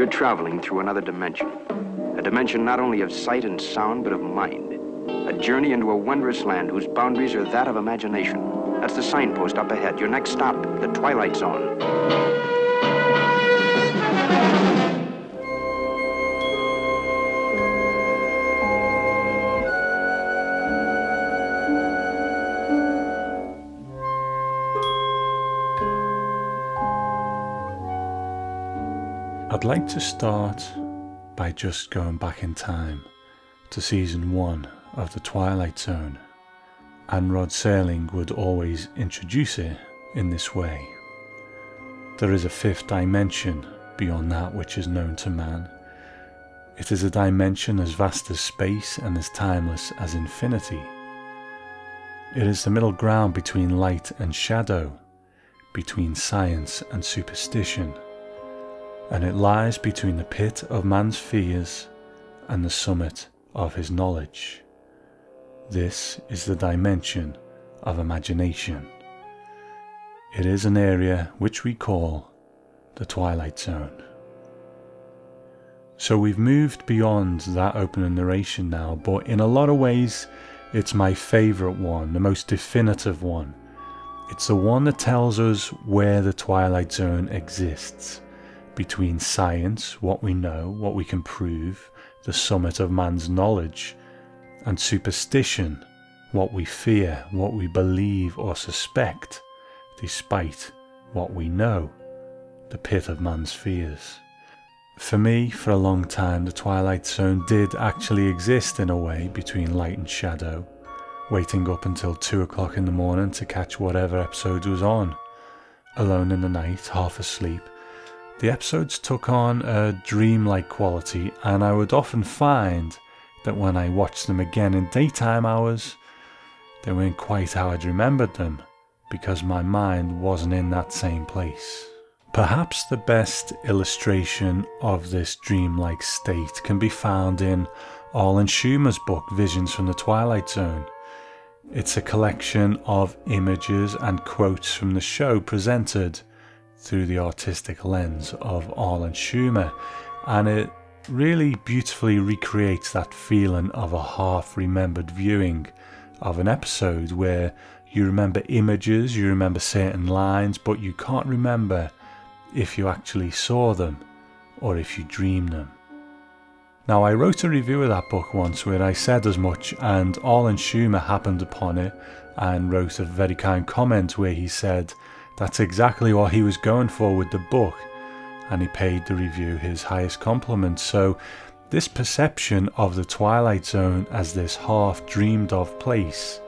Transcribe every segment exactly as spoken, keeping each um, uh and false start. You're traveling through another dimension, a dimension not only of sight and sound, but of mind, a journey into a wondrous land whose boundaries are that of imagination. That's the signpost up ahead. Your next stop, the Twilight Zone. I'd like to start by just going back in time to season one of The Twilight Zone, and Rod Serling would always introduce it in this way. There is a fifth dimension beyond that which is known to man. It is a dimension as vast as space and as timeless as infinity. It is the middle ground between light and shadow, between science and superstition, and it lies between the pit of man's fears and the summit of his knowledge. This is the dimension of imagination. It is an area which we call the Twilight Zone. So we've moved beyond that opening narration now, but in a lot of ways it's my favourite one, the most definitive one. It's the one that tells us where the Twilight Zone exists, between science, what we know, what we can prove, the summit of man's knowledge, and superstition, what we fear, what we believe or suspect, despite what we know, the pit of man's fears. For me, for a long time, the Twilight Zone did actually exist in a way between light and shadow, waiting up until two o'clock in the morning to catch whatever episode was on. Alone in the night, half asleep, the episodes took on a dreamlike quality, and I would often find that when I watched them again in daytime hours, they weren't quite how I'd remembered them, because my mind wasn't in that same place. Perhaps the best illustration of this dreamlike state can be found in Arlen Schumer's book Visions from the Twilight Zone. It's a collection of images and quotes from the show presented through the artistic lens of Arlen Schumer, and it really beautifully recreates that feeling of a half-remembered viewing of an episode where you remember images, you remember certain lines, but you can't remember if you actually saw them or if you dreamed them. Now, I wrote a review of that book once where I said as much, and Arlen Schumer happened upon it and wrote a very kind comment where he said, "That's exactly what he was going for with the book," and he paid the review his highest compliment. So this perception of the Twilight Zone as this half dreamed of place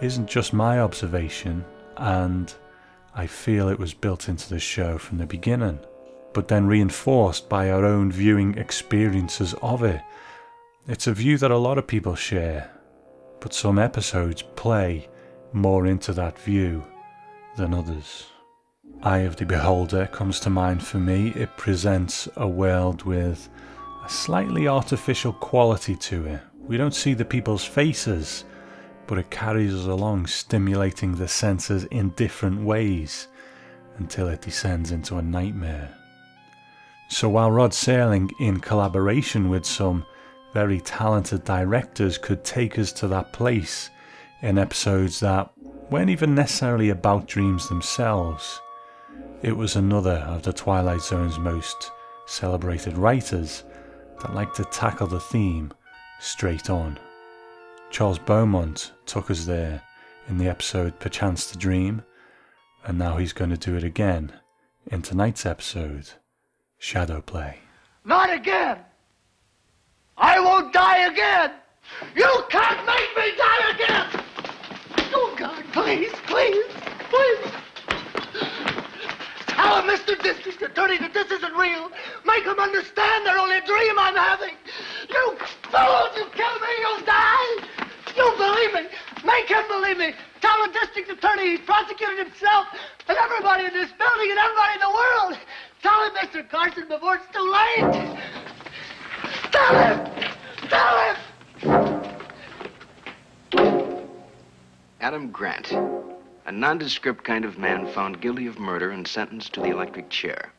isn't just my observation, and I feel it was built into the show from the beginning, but then reinforced by our own viewing experiences of it. It's a view that a lot of people share, but some episodes play more into that view than others. Eye of the Beholder comes to mind for me. It presents a world with a slightly artificial quality to it. We don't see the people's faces, but it carries us along, stimulating the senses in different ways until it descends into a nightmare. So while Rod Serling, in collaboration with some very talented directors, could take us to that place in episodes that weren't even necessarily about dreams themselves, it was another of the Twilight Zone's most celebrated writers that liked to tackle the theme straight on. Charles Beaumont took us there in the episode Perchance to Dream, and now he's going to do it again in tonight's episode, Shadow Play. Not again! I won't die again! You can't make me die again! Oh, God, please, please, please. Tell him, Mister District Attorney, that this isn't real. Make him understand they're only a dream I'm having. You fools, you kill me, you'll die. You believe me. Make him believe me. Tell the District Attorney he prosecuted himself and everybody in this building and everybody in the world. Tell him, Mister Carson, before it's too late. Tell him. Tell him. Adam Grant, a nondescript kind of man found guilty of murder and sentenced to the electric chair.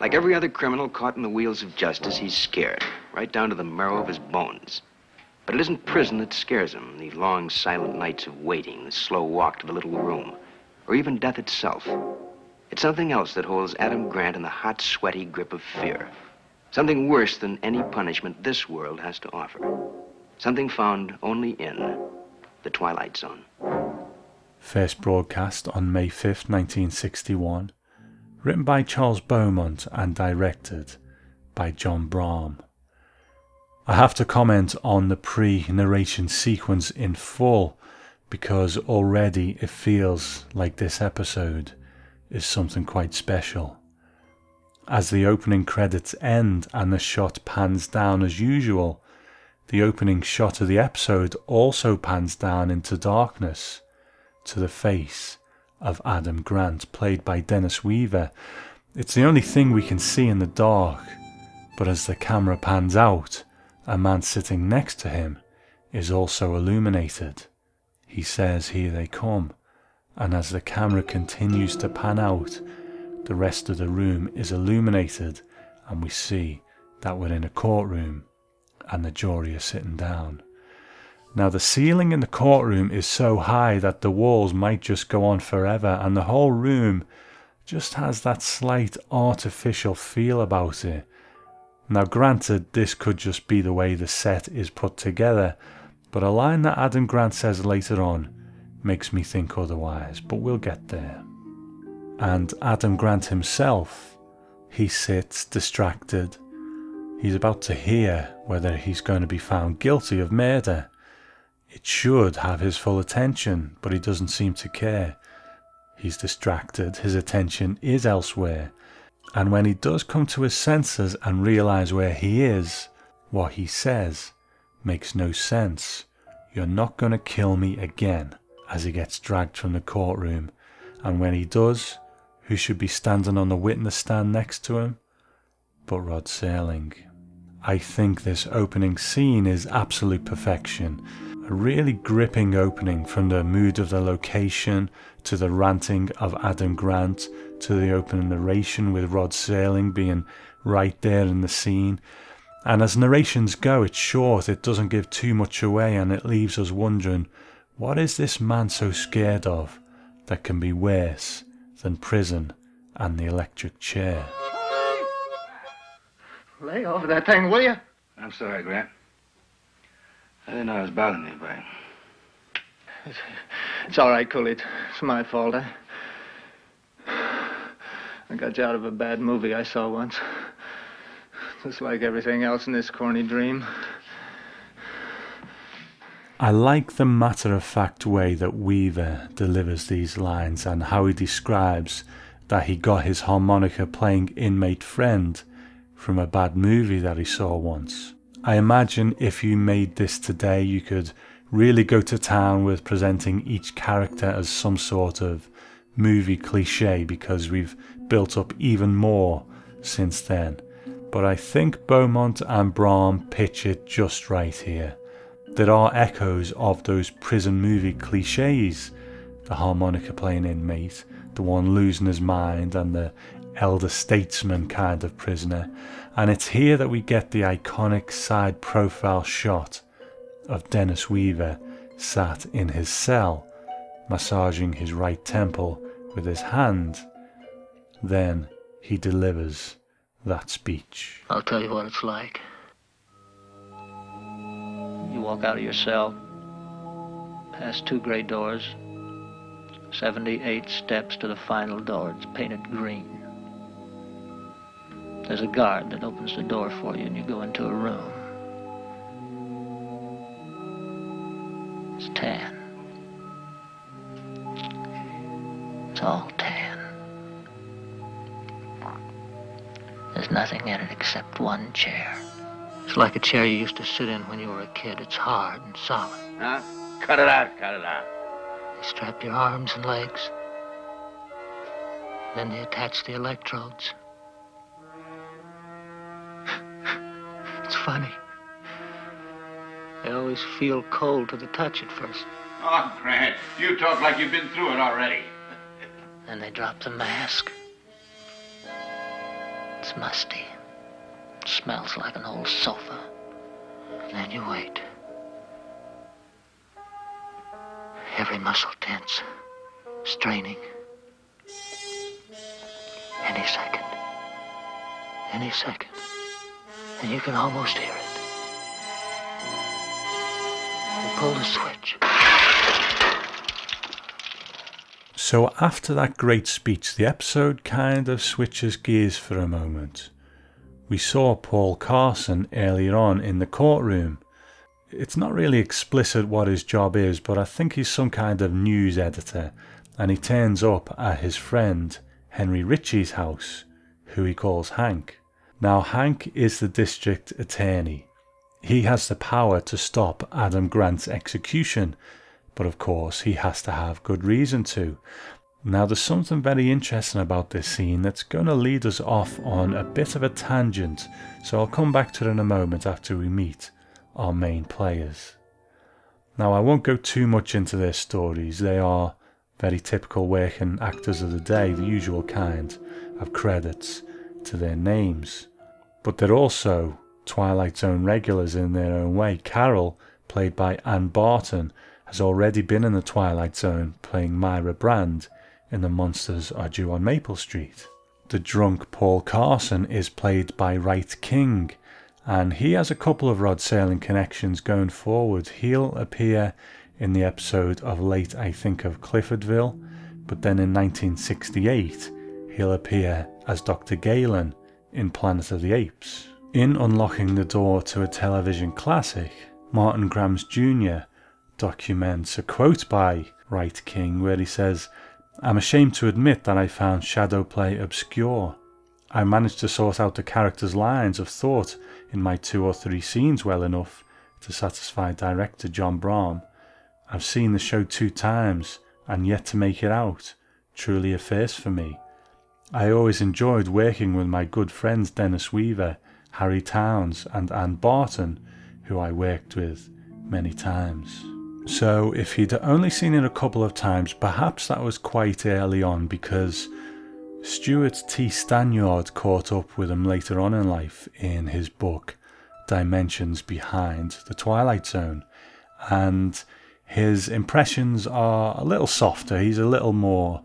Like every other criminal caught in the wheels of justice, he's scared, right down to the marrow of his bones. But it isn't prison that scares him, the long, silent nights of waiting, the slow walk to the little room, or even death itself. It's something else that holds Adam Grant in the hot, sweaty grip of fear. Something worse than any punishment this world has to offer. Something found only in the Twilight Zone. First broadcast on May fifth, nineteen sixty-one. Written by Charles Beaumont and directed by John Brahm. I have to comment on the pre-narration sequence in full, because already it feels like this episode is something quite special. As the opening credits end and the shot pans down as usual, the opening shot of the episode also pans down into darkness to the face of Adam Grant, played by Dennis Weaver. It's the only thing we can see in the dark, but as the camera pans out, a man sitting next to him is also illuminated. He says, "Here they come," and as the camera continues to pan out, the rest of the room is illuminated, and we see that we're in a courtroom and the jury are sitting down. Now, the ceiling in the courtroom is so high that the walls might just go on forever, and the whole room just has that slight artificial feel about it. Now, granted, this could just be the way the set is put together, but a line that Adam Grant says later on makes me think otherwise, but we'll get there. And Adam Grant himself, he sits distracted. He's about to hear whether he's going to be found guilty of murder. It should have his full attention, but he doesn't seem to care. He's distracted, his attention is elsewhere. And when he does come to his senses and realise where he is, what he says makes no sense. "You're not going to kill me again," as he gets dragged from the courtroom. And when he does, who should be standing on the witness stand next to him but Rod Serling. I think this opening scene is absolute perfection. A really gripping opening, from the mood of the location, to the ranting of Adam Grant, to the opening narration with Rod Serling being right there in the scene. And as narrations go, it's short, it doesn't give too much away, and it leaves us wondering, what is this man so scared of that can be worse than prison and the electric chair? Lay off that thing, will you? I'm sorry, Grant. I didn't know I was bothering anybody. It's, it's all right, Coolidge. It's my fault. I, I got you out of a bad movie I saw once. Just like everything else in this corny dream. I like the matter-of-fact way that Weaver delivers these lines, and how he describes that he got his harmonica playing inmate friend from a bad movie that he saw once. I imagine if you made this today, you could really go to town with presenting each character as some sort of movie cliche, because we've built up even more since then. But I think Beaumont and Brahm pitch it just right here. There are echoes of those prison movie cliches, the harmonica playing inmate, the one losing his mind, and the elder statesman kind of prisoner, and it's here that we get the iconic side profile shot of Dennis Weaver sat in his cell, massaging his right temple with his hand. Then he delivers that speech. I'll tell you what it's like. You walk out of your cell, past two gray doors, seventy-eight steps to the final door. It's painted green. There's a guard that opens the door for you, and you go into a room. It's tan. It's all tan. There's nothing in it except one chair. It's like a chair you used to sit in when you were a kid. It's hard and solid. Huh? Cut it out, cut it out. They strap your arms and legs. Then they attach the electrodes. It's funny. They always feel cold to the touch at first. Oh, Grant, you talk like you've been through it already. Then they drop the mask. It's It's musty. It smells like an old sofa. Then you wait. Every muscle tense, straining. Any second. Any second. And you can almost hear it. You pull the switch. So after that great speech, the episode kind of switches gears for a moment. We saw Paul Carson earlier on in the courtroom. It's not really explicit what his job is, but I think he's some kind of news editor, and he turns up at his friend Henry Ritchie's house, who he calls Hank. Now Hank is the district attorney. He has the power to stop Adam Grant's execution, but of course he has to have good reason to. Now there's something very interesting about this scene that's going to lead us off on a bit of a tangent, so I'll come back to it in a moment after we meet our main players. Now I won't go too much into their stories, they are very typical working actors of the day, the usual kind of credits to their names. But they're also Twilight Zone regulars in their own way. Carol, played by Anne Barton, has already been in the Twilight Zone playing Myra Brand in The Monsters Are Due on Maple Street. The drunk Paul Carson is played by Wright King, and he has a couple of Rod Serling connections going forward. He'll appear in the episode of Late I Think of Cliffordville, but then in nineteen sixty-eight he'll appear as Doctor Galen in Planet of the Apes. In Unlocking the Door to a Television Classic, Martin Grams Junior documents a quote by Wright King where he says, "I'm ashamed to admit that I found shadow play obscure. I managed to sort out the characters' lines of thought in my two or three scenes well enough to satisfy director John Brahm. I've seen the show two times and yet to make it out. Truly a first for me. I always enjoyed working with my good friends Dennis Weaver, Harry Towns and Anne Barton, who I worked with many times." So if he'd only seen it a couple of times, perhaps that was quite early on, because Stuart T. Stanyard caught up with him later on in life in his book Dimensions Behind the Twilight Zone, and his impressions are a little softer. He's a little more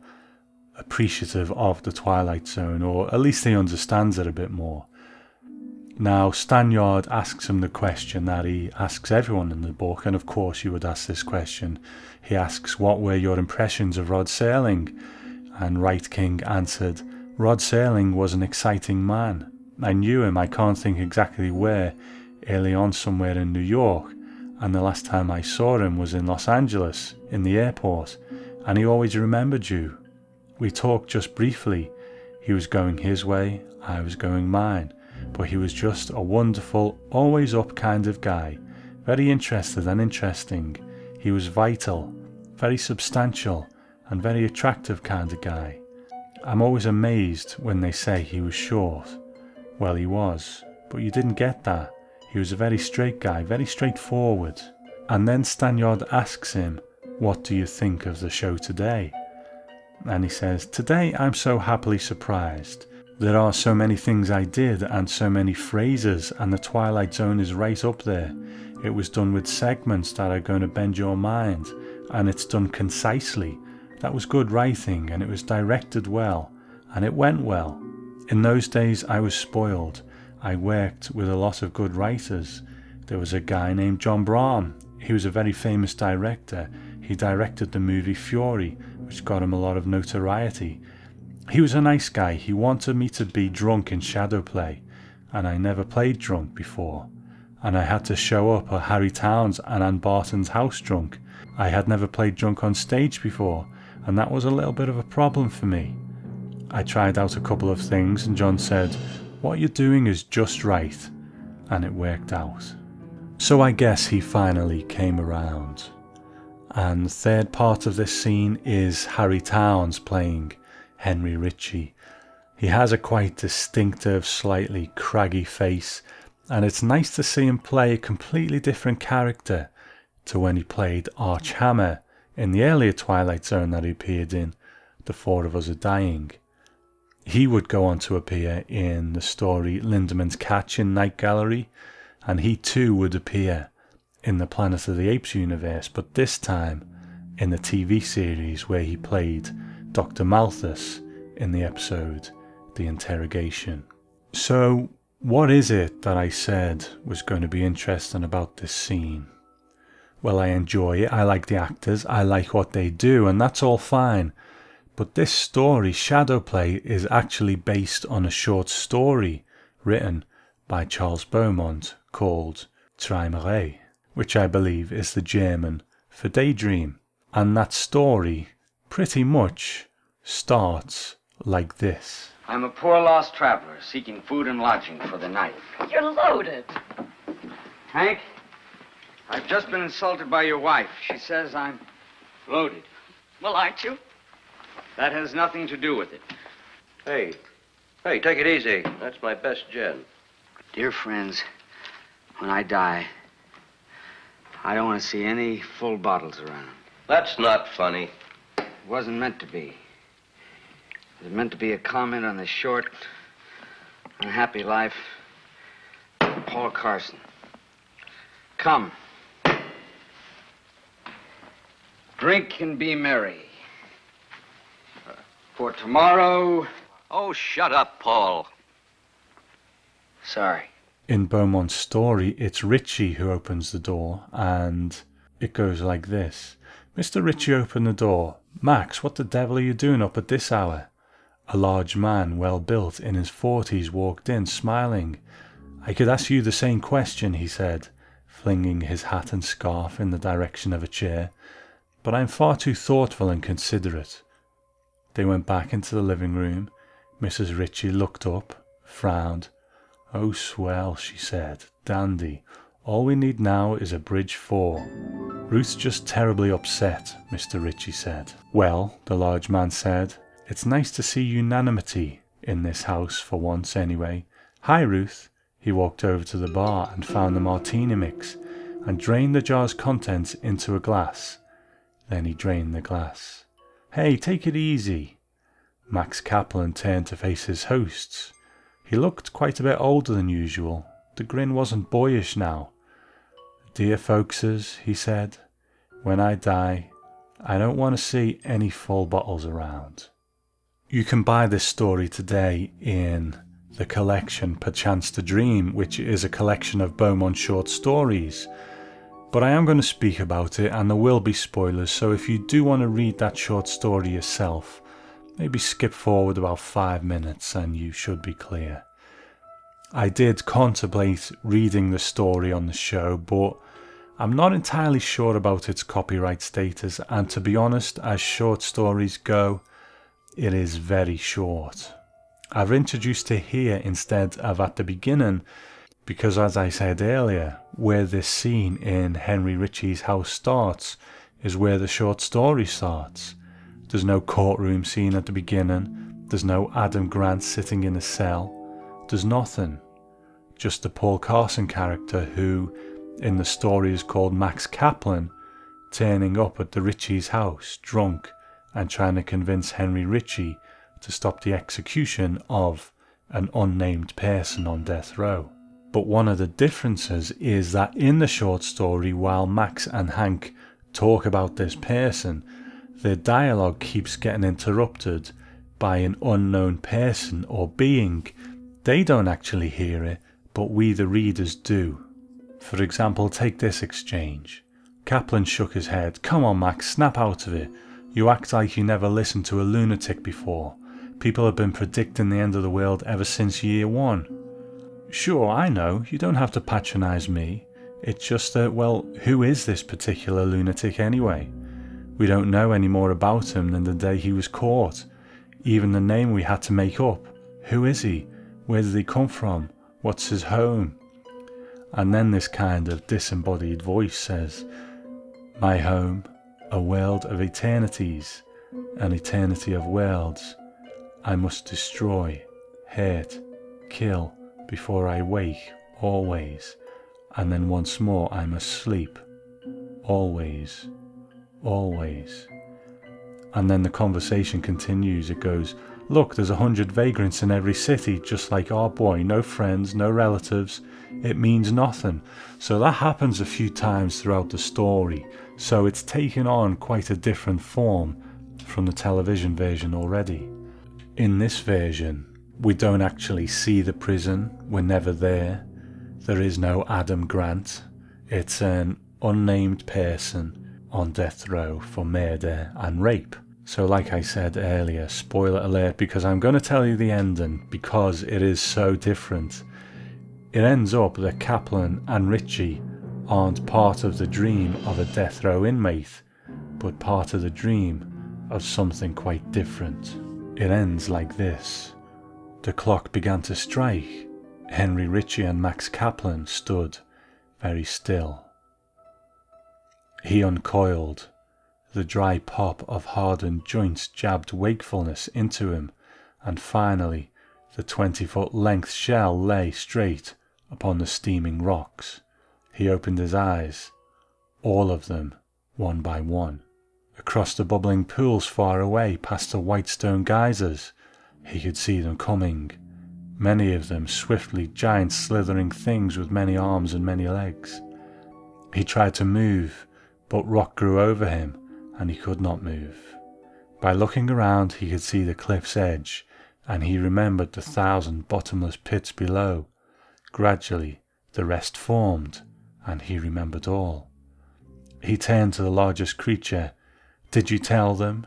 appreciative of the Twilight Zone, or at least he understands it a bit more. Now Stanyard asks him the question that he asks everyone in the book, and of course you would ask this question. He asks, "What were your impressions of Rod Serling?" And Wright King answered, "Rod Serling was an exciting man. I knew him, I can't think exactly where, early on somewhere in New York, and the last time I saw him was in Los Angeles, in the airport, and he always remembered you. We talked just briefly. He was going his way, I was going mine. But he was just a wonderful, always up kind of guy, very interested and interesting. He was vital, very substantial, and very attractive kind of guy. I'm always amazed when they say he was short. Well, he was, but you didn't get that. He was a very straight guy, very straightforward." And then Stanyard asks him, "What do you think of the show today?" And he says, "Today I'm so happily surprised. There are so many things I did and so many phrases, and the Twilight Zone is right up there. It was done with segments that are going to bend your mind, and it's done concisely. That was good writing, and it was directed well, and it went well. In those days I was spoiled. I worked with a lot of good writers. There was a guy named John Brahm. He was a very famous director. He directed the movie Fury, which got him a lot of notoriety. He was a nice guy. He wanted me to be drunk in shadow play, and I never played drunk before. And I had to show up at Harry Towns and Anne Barton's house drunk. I had never played drunk on stage before, and that was a little bit of a problem for me. I tried out a couple of things, and John said, 'What you're doing is just right,' and it worked out." So I guess he finally came around. And the third part of this scene is Harry Towns playing Henry Ritchie. He has a quite distinctive, slightly craggy face, and it's nice to see him play a completely different character to when he played Arch Hammer in the earlier Twilight Zone that he appeared in, The Four of Us Are Dying. He would go on to appear in the story Linderman's Catch in Night Gallery, and he too would appear in the Planet of the Apes universe, but this time in the T V series where he played Doctor Malthus in the episode The Interrogation. So what is it that I said was going to be interesting about this scene? Well, I enjoy it, I like the actors, I like what they do, and that's all fine. But this story, Shadowplay, is actually based on a short story written by Charles Beaumont called Träumerei, which I believe is the German for daydream. And that story pretty much starts like this. I'm a poor lost traveler seeking food and lodging for the night. You're loaded. Hank? I've just been insulted by your wife. She says I'm loaded. Well, aren't you? That has nothing to do with it. Hey, hey, take it easy. That's my best Jen. Dear friends, when I die, I don't want to see any full bottles around. That's not funny. It wasn't meant to be. It was meant to be a comment on the short, unhappy life of Paul Carson. Come. Drink and be merry. For tomorrow... Oh, shut up, Paul. Sorry. In Beaumont's story, it's Richie who opens the door, and it goes like this. Mister Richie opened the door. Max, what the devil are you doing up at this hour? A large man, well built, in his forties, walked in, smiling. I could ask you the same question, he said, flinging his hat and scarf in the direction of a chair, but I'm far too thoughtful and considerate. They went back into the living room. Missus Ritchie looked up, frowned. Oh, swell, she said. Dandy. All we need now is a bridge four. Ruth's just terribly upset, Mister Ritchie said. Well, the large man said, it's nice to see unanimity in this house for once anyway. Hi, Ruth. He walked over to the bar and found the martini mix and drained the jar's contents into a glass. Then he drained the glass. Hey, take it easy. Max Kaplan turned to face his hosts. He looked quite a bit older than usual. The grin wasn't boyish now. Dear folkses, he said, when I die, I don't want to see any full bottles around. You can buy this story today in the collection Perchance to Dream, which is a collection of Beaumont short stories, but I am going to speak about it and there will be spoilers, so if you do want to read that short story yourself, maybe skip forward about five minutes and you should be clear. I did contemplate reading the story on the show, but I'm not entirely sure about its copyright status, and to be honest, as short stories go, it is very short. I've introduced it here instead of at the beginning because, as I said earlier, where this scene in Henry Ritchie's house starts is where the short story starts. There's no courtroom scene at the beginning, there's no Adam Grant sitting in a cell, there's nothing. Just the Paul Carson character, who in the story is called Max Kaplan, turning up at the Ritchie's house drunk and trying to convince Henry Ritchie to stop the execution of an unnamed person on death row. But one of the differences is that in the short story, while Max and Hank talk about this person, their dialogue keeps getting interrupted by an unknown person or being. They don't actually hear it, but we the readers do. For example, take this exchange. Kaplan shook his head. Come on, Max, snap out of it. You act like you never listened to a lunatic before. People have been predicting the end of the world ever since year one. Sure, I know, you don't have to patronize me. It's just that, well, who is this particular lunatic anyway? We don't know any more about him than the day he was caught. Even the name we had to make up. Who is he? Where did he come from? What's his home? And then this kind of disembodied voice says, my home, a world of eternities, an eternity of worlds. I must destroy, hurt, kill, before I wake, always, and then once more I must sleep, always, always. And then the conversation continues, it goes, Look, there's a hundred vagrants in every city, just like our boy, no friends, no relatives. It means nothing. So that happens a few times throughout the story, so it's taken on quite a different form from the television version already. In this version, we don't actually see the prison, we're never there. There is no Adam Grant. It's an unnamed person on death row for murder and rape. So like I said earlier, spoiler alert, because I'm going to tell you the ending, because it is so different. It ends up that Kaplan and Ritchie aren't part of the dream of a death row inmate, but part of the dream of something quite different. It ends like this. The clock began to strike. Henry Ritchie and Max Kaplan stood very still. He uncoiled. The dry pop of hardened joints jabbed wakefulness into him, and finally the twenty-foot length shell lay straight upon the steaming rocks. He opened his eyes, all of them, one by one. Across the bubbling pools far away, past the white stone geysers, he could see them coming. Many of them swiftly giant slithering things with many arms and many legs. He tried to move, but rock grew over him and he could not move. By looking around he could see the cliff's edge, and he remembered the thousand bottomless pits below. Gradually the rest formed, and he remembered all. He turned to the largest creature. Did you tell them?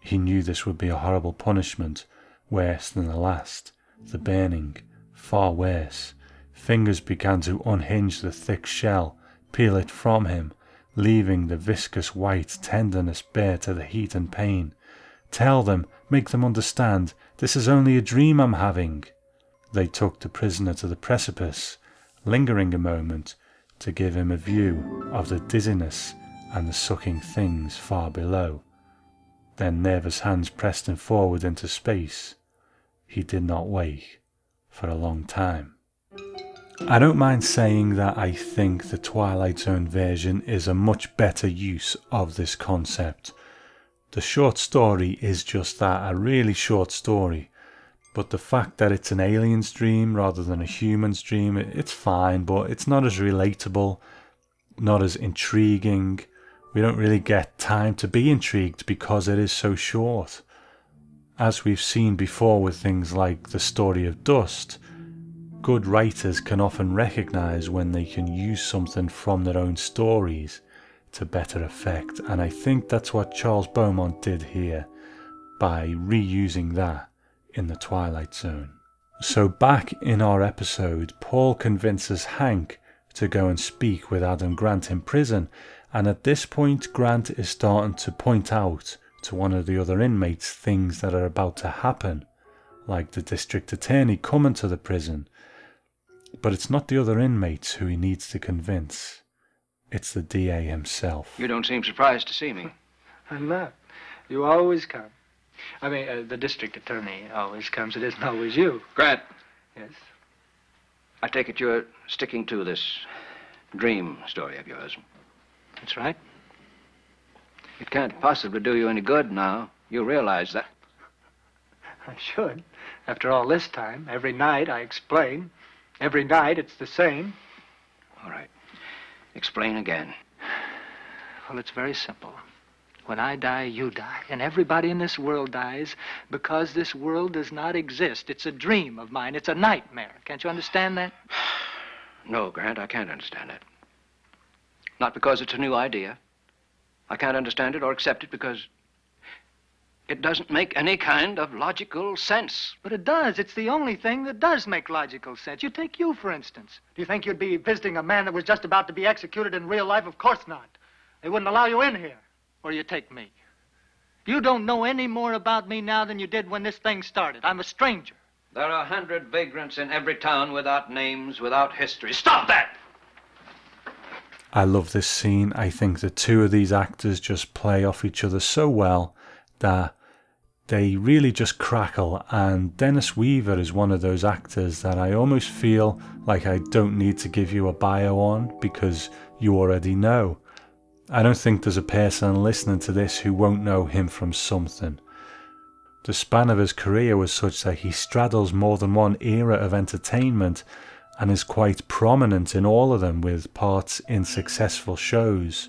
He knew this would be a horrible punishment, worse than the last. The burning, far worse. Fingers began to unhinge the thick shell, peel it from him, leaving the viscous white tenderness bare to the heat and pain. Tell them, make them understand, this is only a dream I'm having. They took the prisoner to the precipice, lingering a moment to give him a view of the dizziness and the sucking things far below. Then nervous hands pressed him forward into space. He did not wake for a long time. I don't mind saying that I think the Twilight Zone version is a much better use of this concept. The short story is just that, a really short story, but the fact that it's an alien's dream rather than a human's dream, it's fine, but it's not as relatable, not as intriguing. We don't really get time to be intrigued because it is so short. As we've seen before with things like the story of Dust, good writers can often recognize when they can use something from their own stories to better effect, and I think that's what Charles Beaumont did here by reusing that in The Twilight Zone. So back in our episode, Paul convinces Hank to go and speak with Adam Grant in prison, and at this point Grant is starting to point out to one of the other inmates things that are about to happen, like the district attorney coming to the prison. But it's not the other inmates who he needs to convince, it's the D A himself. You don't seem surprised to see me. I'm not. You always come. I mean, uh, the district attorney always comes. It isn't always you. Grant. Yes? I take it you're sticking to this dream story of yours. That's right. It can't possibly do you any good now. You realize that. I should. After all this time, every night I explain. Every night it's the same. All right. Explain again. Well, it's very simple. When I die, you die. And everybody in this world dies because this world does not exist. It's a dream of mine. It's a nightmare. Can't you understand that? No, Grant, I can't understand it. Not because it's a new idea. I can't understand it or accept it because it doesn't make any kind of logical sense. But it does. It's the only thing that does make logical sense. You take you, for instance. Do you think you'd be visiting a man that was just about to be executed in real life? Of course not. They wouldn't allow you in here. Or you take me. You don't know any more about me now than you did when this thing started. I'm a stranger. There are a hundred vagrants in every town without names, without history. Stop that! I love this scene. I think the two of these actors just play off each other so well that they really just crackle, and Dennis Weaver is one of those actors that I almost feel like I don't need to give you a bio on because you already know. I don't think there's a person listening to this who won't know him from something. The span of his career was such that he straddles more than one era of entertainment and is quite prominent in all of them, with parts in successful shows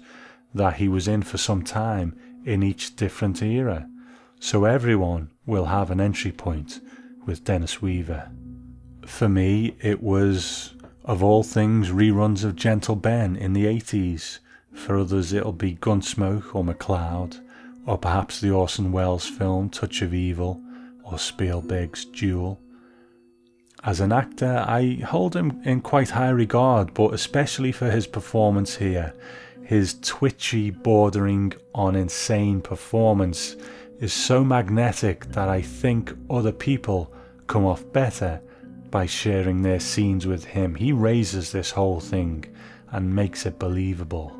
that he was in for some time in each different era. So everyone will have an entry point with Dennis Weaver. For me, it was, of all things, reruns of Gentle Ben in the eighties. For others, it'll be Gunsmoke or MacLeod, or perhaps the Orson Welles film Touch of Evil, or Spielberg's Duel. As an actor, I hold him in quite high regard, but especially for his performance here. His twitchy, bordering on insane performance is so magnetic that I think other people come off better by sharing their scenes with him. He raises this whole thing and makes it believable.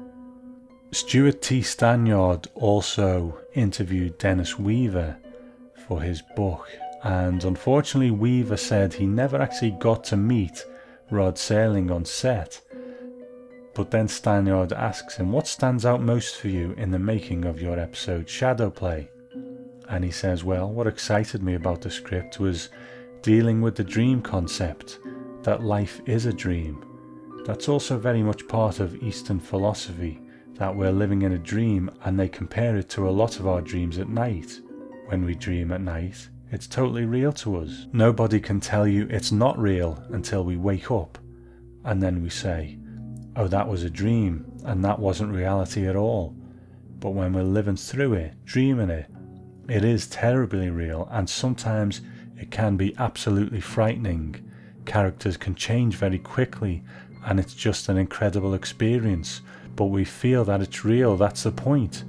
Stuart T. Stanyard also interviewed Dennis Weaver for his book, and unfortunately Weaver said he never actually got to meet Rod Serling on set. But then Stanyard asks him, what stands out most for you in the making of your episode Shadow Play? And he says, well, what excited me about the script was dealing with the dream concept, that life is a dream. That's also very much part of Eastern philosophy, that we're living in a dream, and they compare it to a lot of our dreams at night. When we dream at night, it's totally real to us. Nobody can tell you it's not real until we wake up, and then we say, oh, that was a dream, and that wasn't reality at all. But when we're living through it, dreaming it, it is terribly real, and sometimes it can be absolutely frightening. Characters can change very quickly, and it's just an incredible experience, but we feel that it's real. That's the point,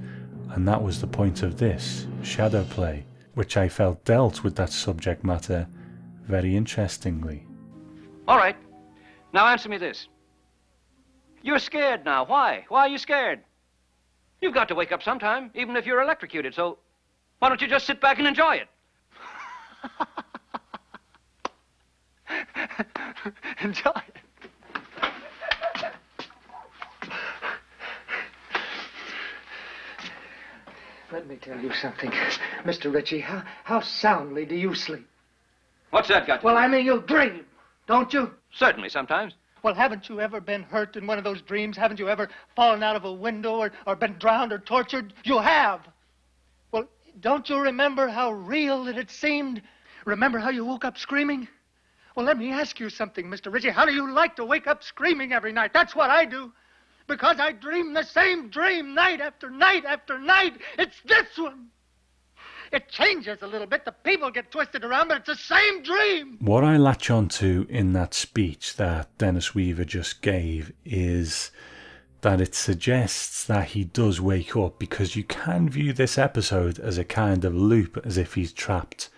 and that was the point of this Shadow Play, which I felt dealt with that subject matter very interestingly. All right, now answer me this. You're scared now. Why? Why are you scared? You've got to wake up sometime, even if you're electrocuted, so why don't you just sit back and enjoy it? Enjoy it. Let me tell you something, Mister Ritchie. How, how soundly do you sleep? What's that got to do? Well, I mean, you dream, don't you? Certainly, sometimes. Well, haven't you ever been hurt in one of those dreams? Haven't you ever fallen out of a window or, or been drowned or tortured? You have. Well, don't you remember how real that it seemed? Remember how you woke up screaming? Well, let me ask you something, Mister Ritchie. How do you like to wake up screaming every night? That's what I do, because I dream the same dream night after night after night. It's this one. It changes a little bit. The people get twisted around, but it's the same dream. What I latch onto in that speech that Dennis Weaver just gave is that it suggests that he does wake up, because you can view this episode as a kind of loop, as if he's trapped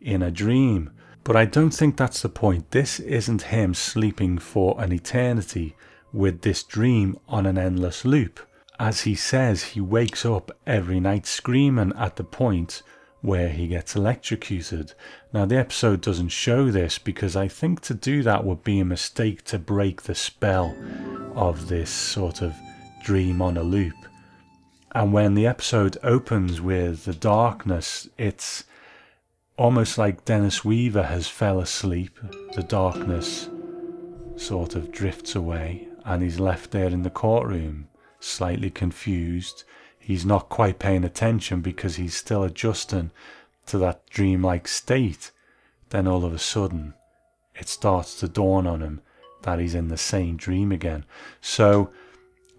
in a dream. But I don't think that's the point. This isn't him sleeping for an eternity with this dream on an endless loop. As he says, he wakes up every night screaming at the point where he gets electrocuted. Now, the episode doesn't show this, because I think to do that would be a mistake to break the spell of this sort of dream on a loop. And when the episode opens with the darkness, it's almost like Dennis Weaver has fell asleep. The darkness sort of drifts away, and he's left there in the courtroom, slightly confused. He's not quite paying attention because he's still adjusting to that dreamlike state. Then all of a sudden, it starts to dawn on him that he's in the same dream again. So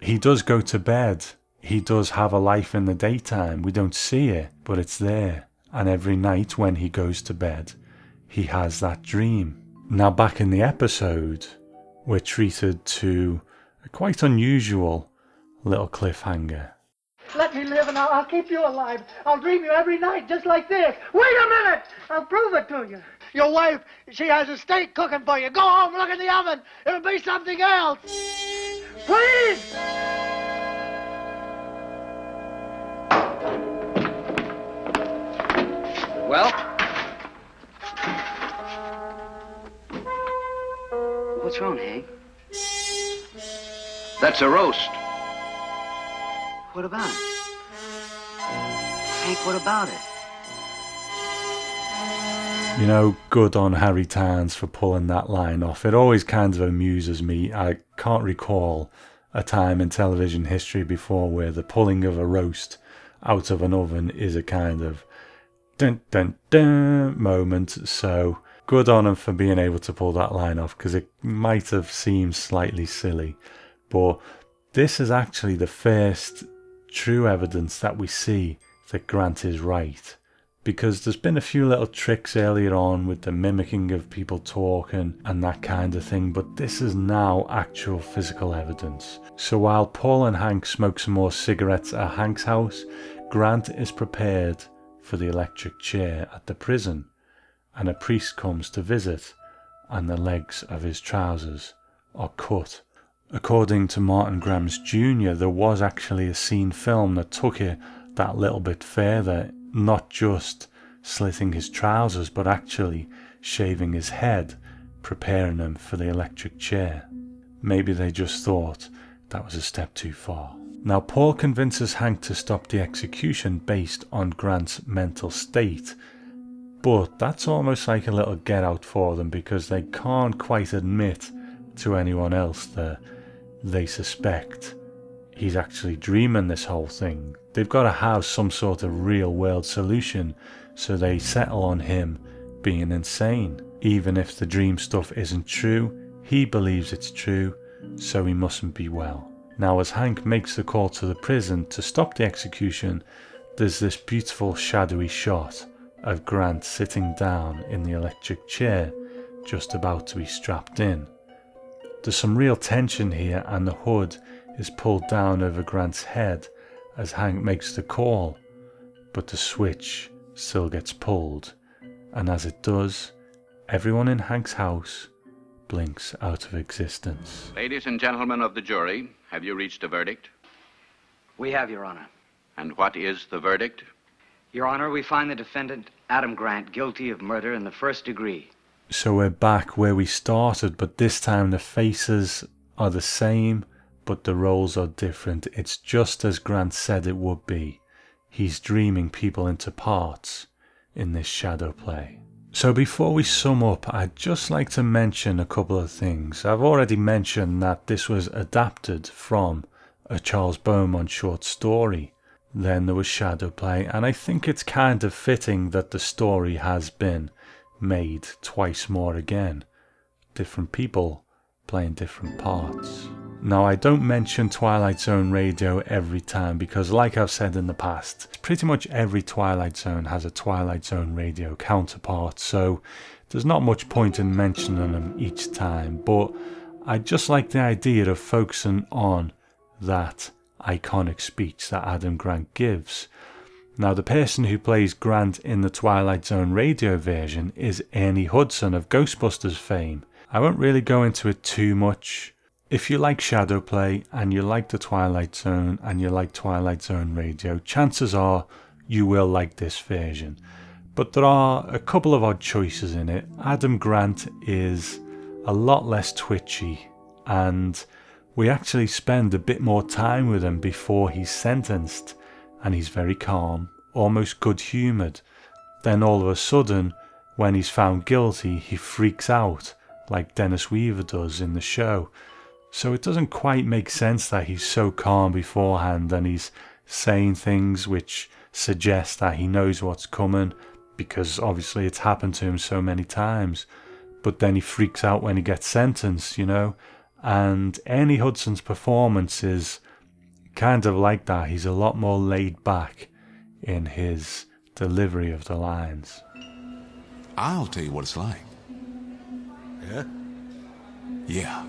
he does go to bed. He does have a life in the daytime. We don't see it, but it's there. And every night when he goes to bed, he has that dream. Now, back in the episode, we're treated to a quite unusual little cliffhanger. Let me live and I'll, I'll keep you alive. I'll dream you every night just like this. Wait a minute! I'll prove it to you. Your wife, she has a steak cooking for you. Go home, look in the oven. It'll be something else. Please! Well? What's wrong, Hank? That's a roast. What about it? Hank, what about it? You know, good on Harry Towns for pulling that line off. It always kind of amuses me. I can't recall a time in television history before where the pulling of a roast out of an oven is a kind of dun dun dun moment. So good on him for being able to pull that line off, because it might have seemed slightly silly. But this is actually the first true evidence that we see that Grant is right. Because there's been a few little tricks earlier on with the mimicking of people talking and that kind of thing, but this is now actual physical evidence. So while Paul and Hank smoke some more cigarettes at Hank's house, Grant is prepared for the electric chair at the prison, and a priest comes to visit, and the legs of his trousers are cut. According to Martin Grams Junior, there was actually a scene film that took it that little bit further, not just slitting his trousers, but actually shaving his head, preparing him for the electric chair. Maybe they just thought that was a step too far. Now, Paul convinces Hank to stop the execution based on Grant's mental state, but that's almost like a little get out for them, because they can't quite admit to anyone else that they suspect he's actually dreaming this whole thing. They've got to have some sort of real world solution, so they settle on him being insane. Even if the dream stuff isn't true, he believes it's true, so he mustn't be well. Now, as Hank makes the call to the prison to stop the execution, there's this beautiful shadowy shot of Grant sitting down in the electric chair, just about to be strapped in. There's some real tension here, and the hood is pulled down over Grant's head as Hank makes the call, but the switch still gets pulled, and as it does, everyone in Hank's house blinks out of existence. Ladies and gentlemen of the jury, have you reached a verdict? We have, Your Honor. And what is the verdict? Your Honor, we find the defendant, Adam Grant, guilty of murder in the first degree. So we're back where we started, but this time the faces are the same, but the roles are different. It's just as Grant said it would be. He's dreaming people into parts in this shadow play. So before we sum up, I'd just like to mention a couple of things. I've already mentioned that this was adapted from a Charles Beaumont short story. Then there was shadow play, and I think it's kind of fitting that the story has been made twice more again. Different people playing different parts. Now, I don't mention Twilight Zone Radio every time, because like I've said in the past, pretty much every Twilight Zone has a Twilight Zone Radio counterpart, so there's not much point in mentioning them each time, but I just like the idea of focusing on that iconic speech that Adam Grant gives. Now, the person who plays Grant in the Twilight Zone Radio version is Ernie Hudson of Ghostbusters fame. I won't really go into it too much. If you like shadow play, and you like the Twilight Zone, and you like Twilight Zone Radio, chances are you will like this version. But there are a couple of odd choices in it. Adam Grant is a lot less twitchy, and we actually spend a bit more time with him before he's sentenced, and he's very calm, almost good-humoured. Then all of a sudden, when he's found guilty, he freaks out, like Dennis Weaver does in the show. So it doesn't quite make sense that he's so calm beforehand, and he's saying things which suggest that he knows what's coming, because obviously it's happened to him so many times. But then he freaks out when he gets sentenced, you know? And Ernie Hudson's performance is kind of like that. He's a lot more laid back in his delivery of the lines. I'll tell you what it's like. Yeah? Yeah.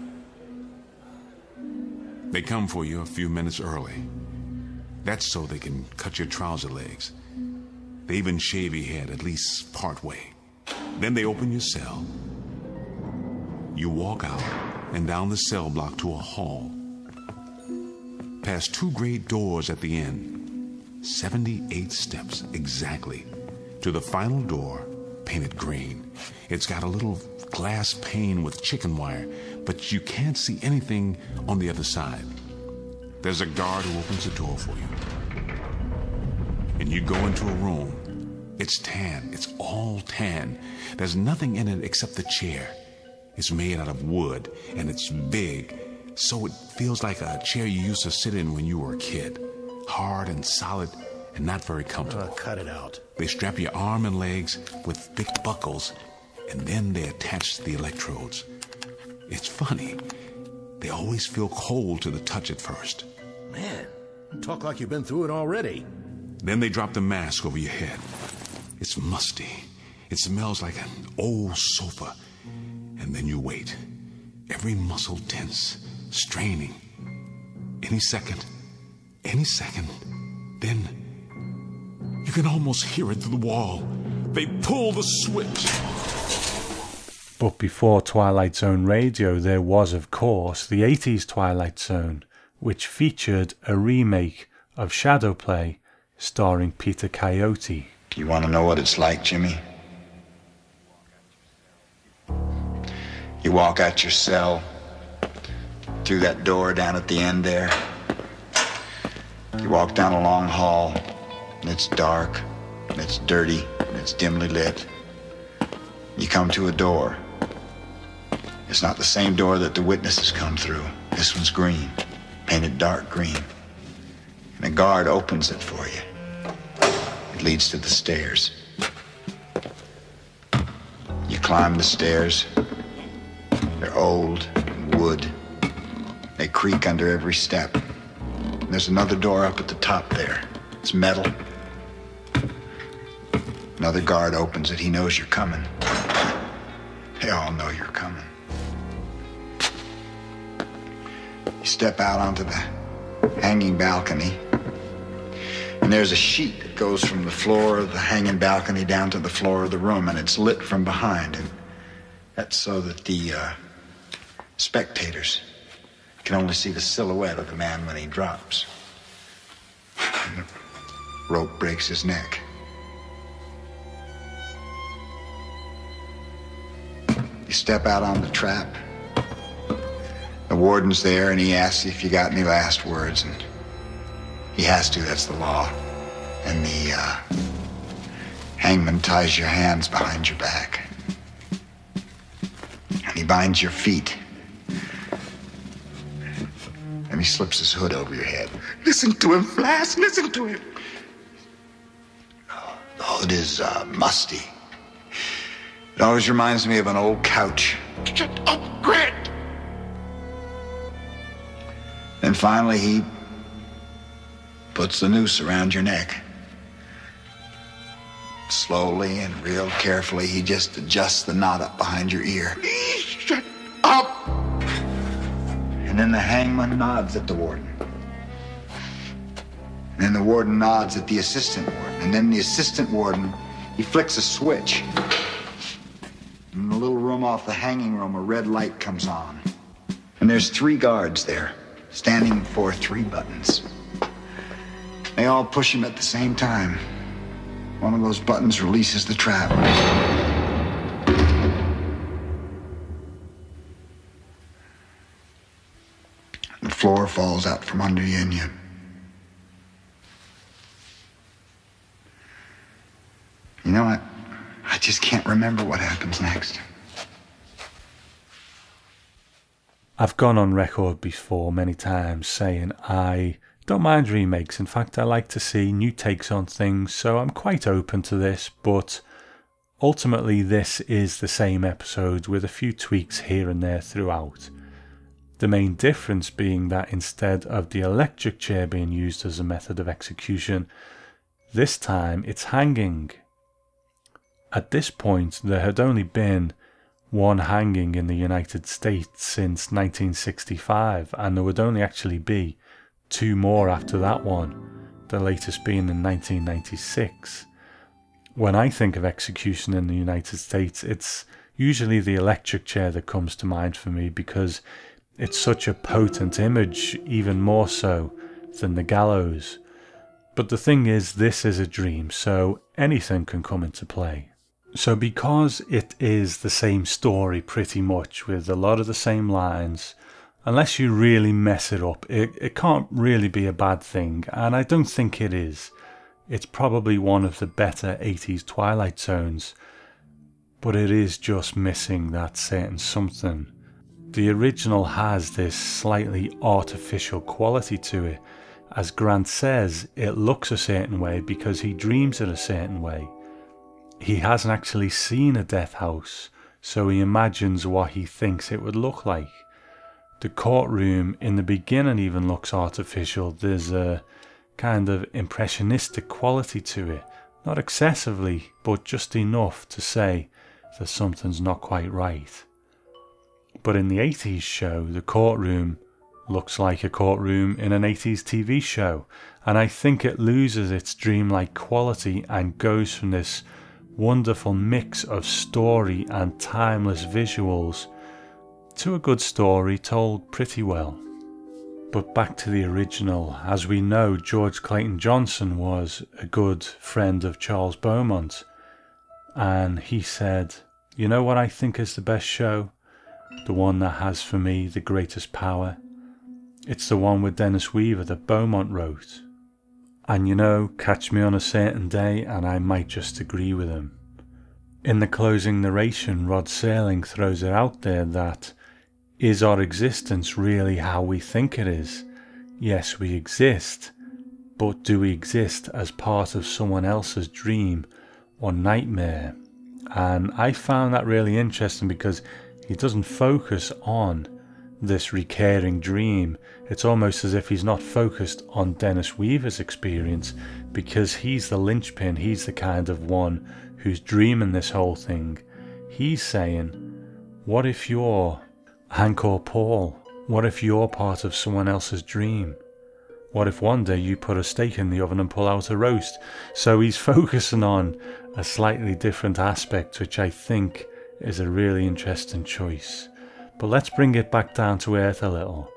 They come for you a few minutes early. That's so they can cut your trouser legs. They even shave your head, at least part way. Then they open your cell. You walk out and down the cell block to a hall. Past two great doors at the end. seventy-eight steps exactly to the final door, painted green. It's got a little glass pane with chicken wire, but you can't see anything on the other side. There's a guard who opens the door for you. And you go into a room It's tan. It's all tan. There's nothing in it except the chair. It's made out of wood, and it's big, so it feels like a chair you used to sit in when you were a kid. Hard and solid and not very comfortable. Oh, cut it out. They strap your arm and legs with thick buckles, and then they attach the electrodes. It's funny. They always feel cold to the touch at first. Man, talk like you've been through it already. Then they drop the mask over your head. It's musty. It smells like an old sofa. And then you wait. Every muscle tense, straining. Any second, any second. Then you can almost hear it through the wall. They pull the switch. But before Twilight Zone radio, there was, of course, the eighties Twilight Zone, which featured a remake of Shadow Play starring Peter Coyote. You want to know what it's like, Jimmy? You walk out your cell, through that door down at the end there. You walk down a long hall, and it's dark, and it's dirty, and it's dimly lit. You come to a door. It's not the same door that the witnesses come through. This one's green, painted dark green. And a guard opens it for you. It leads to the stairs. You climb the stairs. They're old and wood. They creak under every step. And there's another door up at the top there. It's metal. Another guard opens it. He knows you're coming. They all know you're coming. You step out onto the hanging balcony. And there's a sheet that goes from the floor of the hanging balcony down to the floor of the room, and it's lit from behind. And that's so that the uh, spectators can only see the silhouette of the man when he drops. And the rope breaks his neck. You step out on the trap. The warden's there, and he asks if you got any last words, and he has to, that's the law. And the uh, hangman ties your hands behind your back. And he binds your feet. And he slips his hood over your head. Listen to him, Flash, listen to him. Oh, the hood is uh, musty. It always reminds me of an old couch. Shut up, Grant! And finally he puts the noose around your neck. Slowly and real carefully, he just adjusts the knot up behind your ear. Shut up! And then the hangman nods at the warden. And then the warden nods at the assistant warden. And then the assistant warden, he flicks a switch. In the little room off the hanging room, a red light comes on. And there's three guards there, standing for three buttons. They all push him at the same time. One of those buttons releases the trap. The floor falls out from under you and you You know what? I, I just can't remember what happens next. I've gone on record before many times saying I don't mind remakes. In fact, I like to see new takes on things, so I'm quite open to this, but ultimately this is the same episode with a few tweaks here and there throughout. The main difference being that instead of the electric chair being used as a method of execution, this time it's hanging. At this point, there had only been one hanging in the United States since nineteen sixty-five, and there would only actually be two more after that one, the latest being in nineteen ninety-six. When I think of execution in the United States, it's usually the electric chair that comes to mind for me because it's such a potent image, even more so than the gallows. But the thing is, this is a dream, so anything can come into play. So because it is the same story pretty much, with a lot of the same lines, unless you really mess it up, it, it can't really be a bad thing, and I don't think it is. It's probably one of the better eighties Twilight Zones, but it is just missing that certain something. The original has this slightly artificial quality to it. As Grant says, it looks a certain way because he dreams it a certain way. He hasn't actually seen a death house, so he imagines what he thinks it would look like. The courtroom in the beginning even looks artificial. There's a kind of impressionistic quality to it, not excessively, but just enough to say that something's not quite right. But in the eighties show, the courtroom looks like a courtroom in an eighties T V show, and I think it loses its dreamlike quality and goes from this wonderful mix of story and timeless visuals to a good story told pretty well. But back to the original. As we know, George Clayton Johnson was a good friend of Charles Beaumont, and he said, "You know what I think is the best show? The one that has for me the greatest power. It's the one with Dennis Weaver that Beaumont wrote." And you know, catch me on a certain day and I might just agree with him. In the closing narration, Rod Serling throws it out there that, is our existence really how we think it is? Yes, we exist, but do we exist as part of someone else's dream or nightmare? And I found that really interesting because he doesn't focus on this recurring dream. It's almost as if he's not focused on Dennis Weaver's experience, because he's the linchpin, he's the kind of one who's dreaming this whole thing. He's saying, what if you're Hank or Paul? What if you're part of someone else's dream? What if one day you put a steak in the oven and pull out a roast? So he's focusing on a slightly different aspect, which I think is a really interesting choice. But let's bring it back down to earth a little.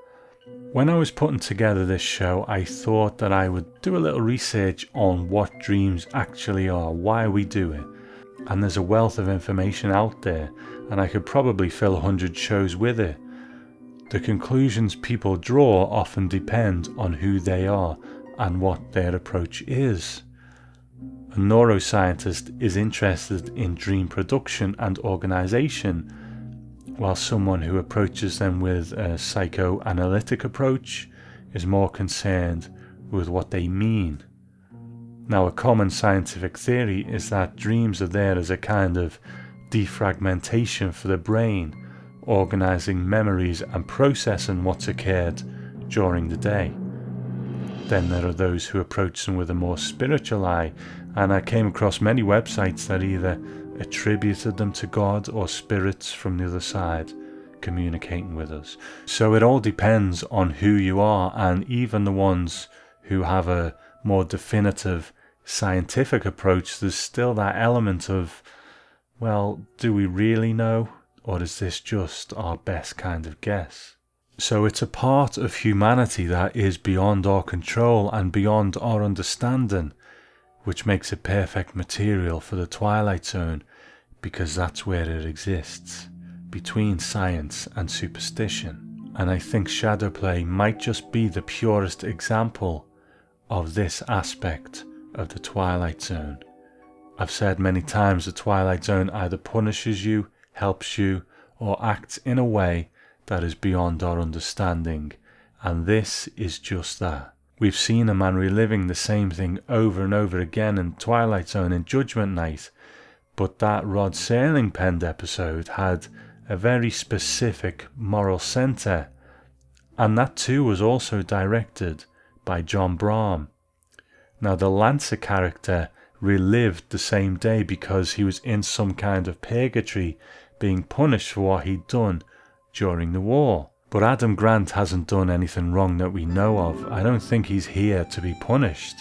When I was putting together this show, I thought that I would do a little research on what dreams actually are, why we do it. And there's a wealth of information out there, and I could probably fill a hundred shows with it. The conclusions people draw often depend on who they are and what their approach is. A neuroscientist is interested in dream production and organization, while someone who approaches them with a psychoanalytic approach is more concerned with what they mean. Now, a common scientific theory is that dreams are there as a kind of defragmentation for the brain, organizing memories and processing what's occurred during the day. Then there are those who approach them with a more spiritual eye, and I came across many websites that either attributed them to God or spirits from the other side communicating with us. So it all depends on who you are, and even the ones who have a more definitive scientific approach, there's still that element of, well, do we really know, or is this just our best kind of guess? So it's a part of humanity that is beyond our control and beyond our understanding, which makes it perfect material for the Twilight Zone, because that's where it exists, between science and superstition. And I think Shadowplay might just be the purest example of this aspect of the Twilight Zone. I've said many times the Twilight Zone either punishes you, helps you, or acts in a way that is beyond our understanding, and this is just that. We've seen a man reliving the same thing over and over again in Twilight Zone and Judgment Night, but that Rod Serling penned episode had a very specific moral centre, and that too was also directed by John Brahm. Now, the Lancer character relived the same day because he was in some kind of purgatory, being punished for what he'd done during the war. But Adam Grant hasn't done anything wrong that we know of. I don't think he's here to be punished.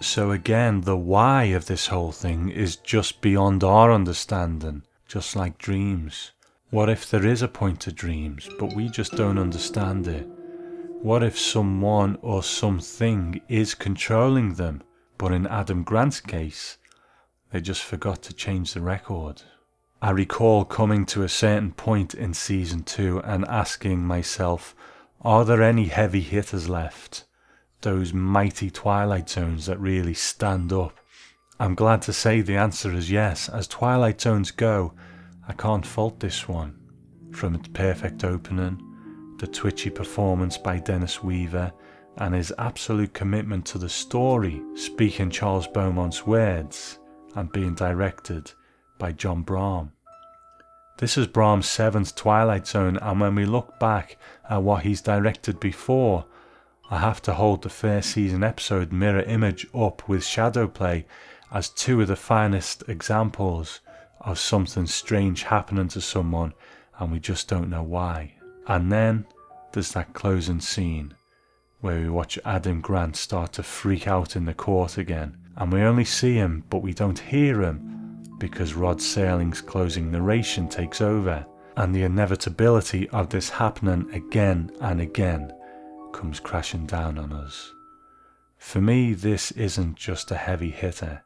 So again, the why of this whole thing is just beyond our understanding, just like dreams. What if there is a point to dreams, but we just don't understand it? What if someone or something is controlling them, but in Adam Grant's case, they just forgot to change the record? I recall coming to a certain point in season two and asking myself, are there any heavy hitters left? those mighty twilight tones that really stand up? I'm glad to say the answer is yes. As twilight tones go, I can't fault this one. From its perfect opening, the twitchy performance by Dennis Weaver, and his absolute commitment to the story, speaking Charles Beaumont's words and being directed by John Brahm. This is Brahm's seventh Twilight Zone, and when we look back at what he's directed before, I have to hold the first season episode Mirror Image up with Shadow Play as two of the finest examples of something strange happening to someone and we just don't know why. And then there's that closing scene where we watch Adam Grant start to freak out in the court again, and we only see him but we don't hear him because Rod Serling's closing narration takes over, and the inevitability of this happening again and again comes crashing down on us. For me, this isn't just a heavy hitter.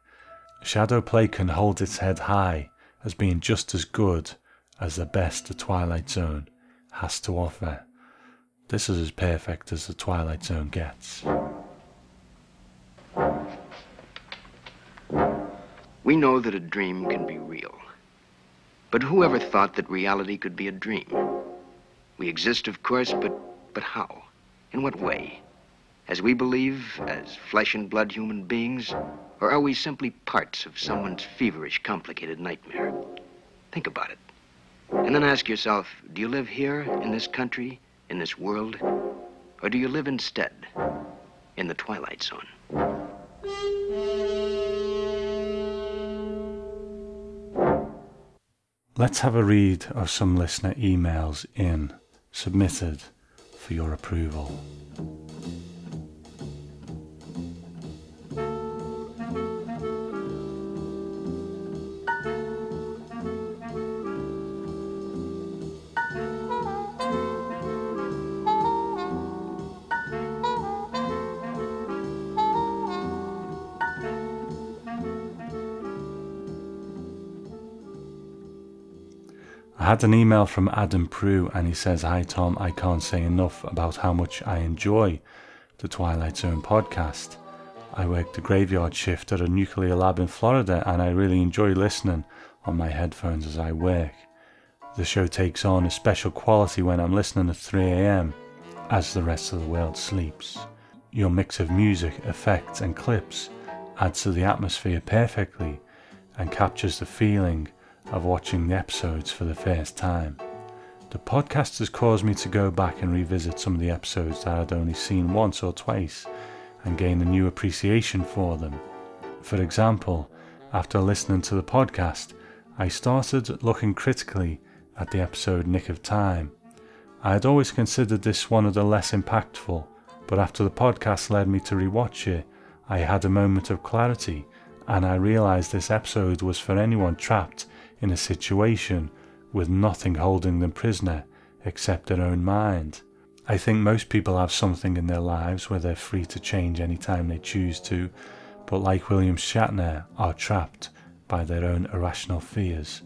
Shadow Play can hold its head high as being just as good as the best the Twilight Zone has to offer. This is as perfect as the Twilight Zone gets. We know that a dream can be real, but whoever thought that reality could be a dream? We exist, of course, but, but how? In what way? As we believe, as flesh and blood human beings, or are we simply parts of someone's feverish, complicated nightmare? Think about it. And then ask yourself, do you live here, in this country, in this world, or do you live instead in the Twilight Zone? Let's have a read of some listener emails in, submitted for your approval. I had an email from Adam Prue, and he says, "Hi Tom, I can't say enough about how much I enjoy the Twilight Zone podcast. I work the graveyard shift at a nuclear lab in Florida, and I really enjoy listening on my headphones as I work. The show takes on a special quality when I'm listening at three a m as the rest of the world sleeps. Your mix of music, effects and clips adds to the atmosphere perfectly and captures the feeling of watching the episodes for the first time. The podcast has caused me to go back and revisit some of the episodes that I'd only seen once or twice and gain a new appreciation for them. For example, after listening to the podcast, I started looking critically at the episode Nick of Time. I had always considered this one of the less impactful, but after the podcast led me to rewatch it, I had a moment of clarity and I realized this episode was for anyone trapped in a situation with nothing holding them prisoner except their own mind. I think most people have something in their lives where they're free to change any time they choose to, but like William Shatner, are trapped by their own irrational fears.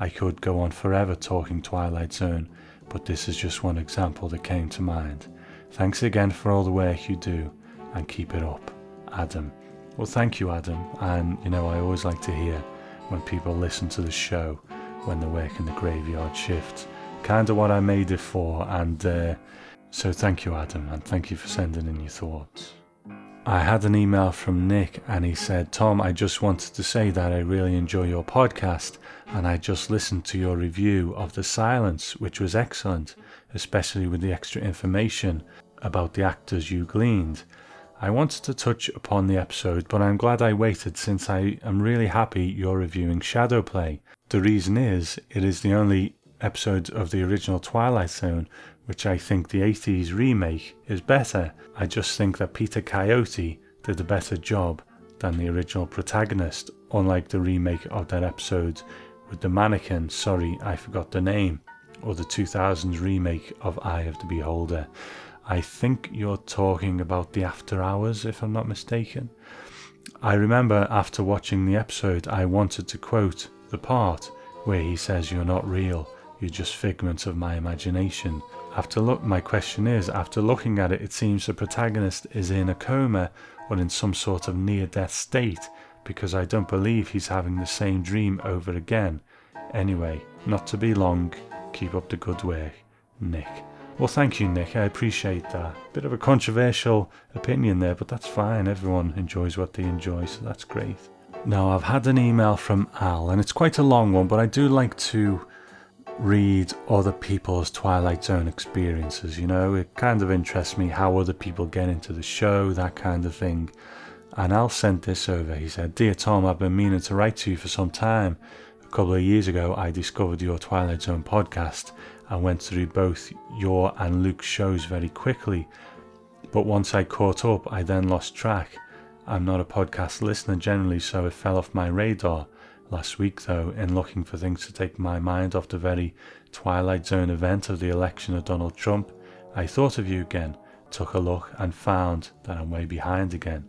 I could go on forever talking Twilight Zone, but this is just one example that came to mind. Thanks again for all the work you do, and keep it up, Adam." Well, thank you, Adam, and you know I always like to hear when people listen to the show when they're working the graveyard shift. Kind of what I made it for, and uh, so thank you, Adam, and thank you for sending in your thoughts. I had an email from Nick, and he said, "Tom, I just wanted to say that I really enjoy your podcast, and I just listened to your review of The Silence, which was excellent, especially with the extra information about the actors you gleaned. I wanted to touch upon the episode, but I'm glad I waited since I am really happy you're reviewing Shadow Play. The reason is, it is the only episode of the original Twilight Zone which I think the eighties remake is better. I just think that Peter Coyote did a better job than the original protagonist, unlike the remake of that episode with the mannequin, sorry I forgot the name, or the two thousands remake of Eye of the Beholder. I think you're talking about the After Hours, if I'm not mistaken. I remember after watching the episode, I wanted to quote the part where he says you're not real, You're just figments of my imagination. After look, my question is, after looking at it, it seems the protagonist is in a coma or in some sort of near-death state, because I don't believe he's having the same dream over again. Anyway, not to be long, keep up the good work, Nick. Well, thank you, Nick, I appreciate that. Bit of a controversial opinion there, but that's fine, everyone enjoys what they enjoy, so that's great. Now, I've had an email from Al, and it's quite a long one, but I do like to read other people's Twilight Zone experiences, you know, it kind of interests me how other people get into the show, that kind of thing. And Al sent this over. He said, "Dear Tom, I've been meaning to write to you for some time. A couple of years ago, I discovered your Twilight Zone podcast and went through both your and Luke's shows very quickly. But once I caught up, I then lost track. I'm not a podcast listener generally, so it fell off my radar. Last week, though, in looking for things to take my mind off the very Twilight Zone event of the election of Donald Trump, I thought of you again, took a look, and found that I'm way behind again.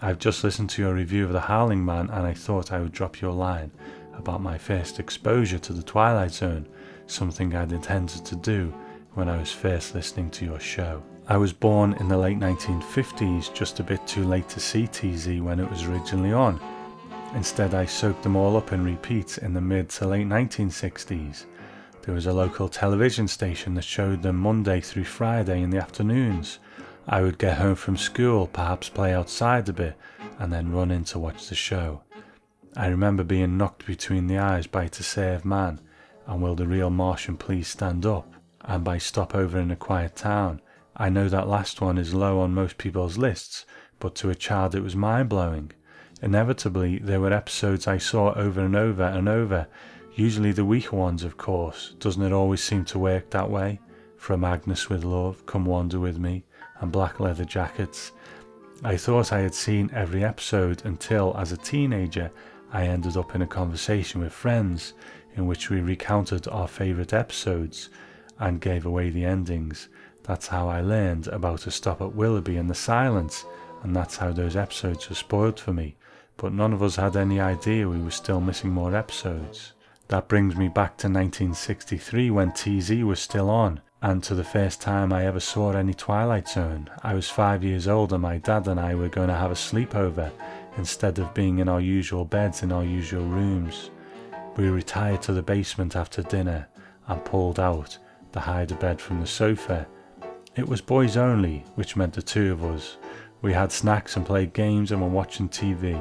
I've just listened to your review of The Howling Man, and I thought I would drop your line about my first exposure to the Twilight Zone, something I'd intended to do when I was first listening to your show. I was born in the late nineteen fifties, just a bit too late to see T Z when it was originally on. Instead, I soaked them all up in repeats in the mid to late nineteen sixties. There was a local television station that showed them Monday through Friday in the afternoons. I would get home from school, perhaps play outside a bit, and then run in to watch the show. I remember being knocked between the eyes by To Serve Man and Will the Real Martian Please Stand Up, and by Stop Over in a Quiet Town. I know that last one is low on most people's lists, but to a child it was mind-blowing. Inevitably, there were episodes I saw over and over and over, usually the weaker ones, of course. Doesn't it always seem to work that way? From Agnes with Love, Come Wander with Me, and Black Leather Jackets. I thought I had seen every episode until, as a teenager, I ended up in a conversation with friends in which we recounted our favourite episodes and gave away the endings. That's how I learned about A Stop at Willoughby and The Silence, and that's how those episodes were spoiled for me. But none of us had any idea we were still missing more episodes. That brings me back to nineteen sixty-three when T Z was still on, and to the first time I ever saw any Twilight Zone. I was five years old and my dad and I were going to have a sleepover, instead of being in our usual beds in our usual rooms. We retired to the basement after dinner, and pulled out the hide-a-bed from the sofa. It was boys only, which meant the two of us. We had snacks and played games and were watching T V.